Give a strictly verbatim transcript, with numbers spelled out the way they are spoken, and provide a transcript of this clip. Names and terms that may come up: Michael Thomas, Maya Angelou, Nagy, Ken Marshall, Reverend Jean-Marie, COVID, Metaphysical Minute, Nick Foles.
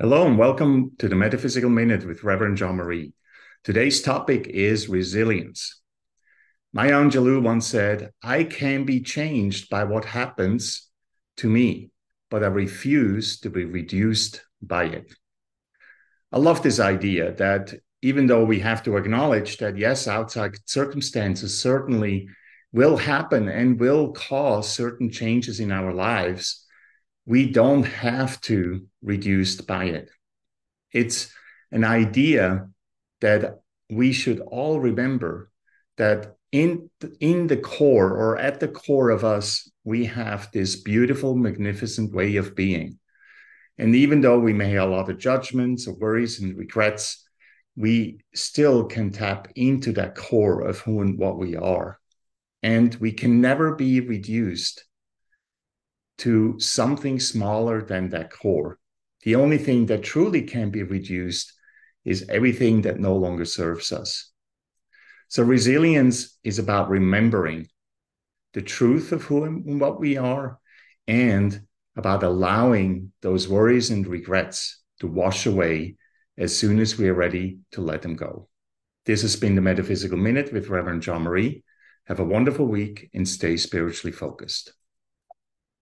Hello and welcome to the Metaphysical Minute with Reverend Jean-Marie. Today's topic is resilience. Maya Angelou once said, "I can be changed by what happens to me, but I refuse to be reduced by it." I love this idea that even though we have to acknowledge that, yes, outside circumstances certainly will happen and will cause certain changes in our lives, we don't have to reduce by it. It's an idea that we should all remember that in, in the core or at the core of us, we have this beautiful, magnificent way of being. And even though we may have a lot of judgments or worries and regrets, we still can tap into that core of who and what we are. And we can never be reduced to something smaller than that core. The only thing that truly can be reduced is everything that no longer serves us. So resilience is about remembering the truth of who and what we are, and about allowing those worries and regrets to wash away as soon as we are ready to let them go. This has been the Metaphysical Minute with Reverend Jean-Marie. Have a wonderful week and stay spiritually focused.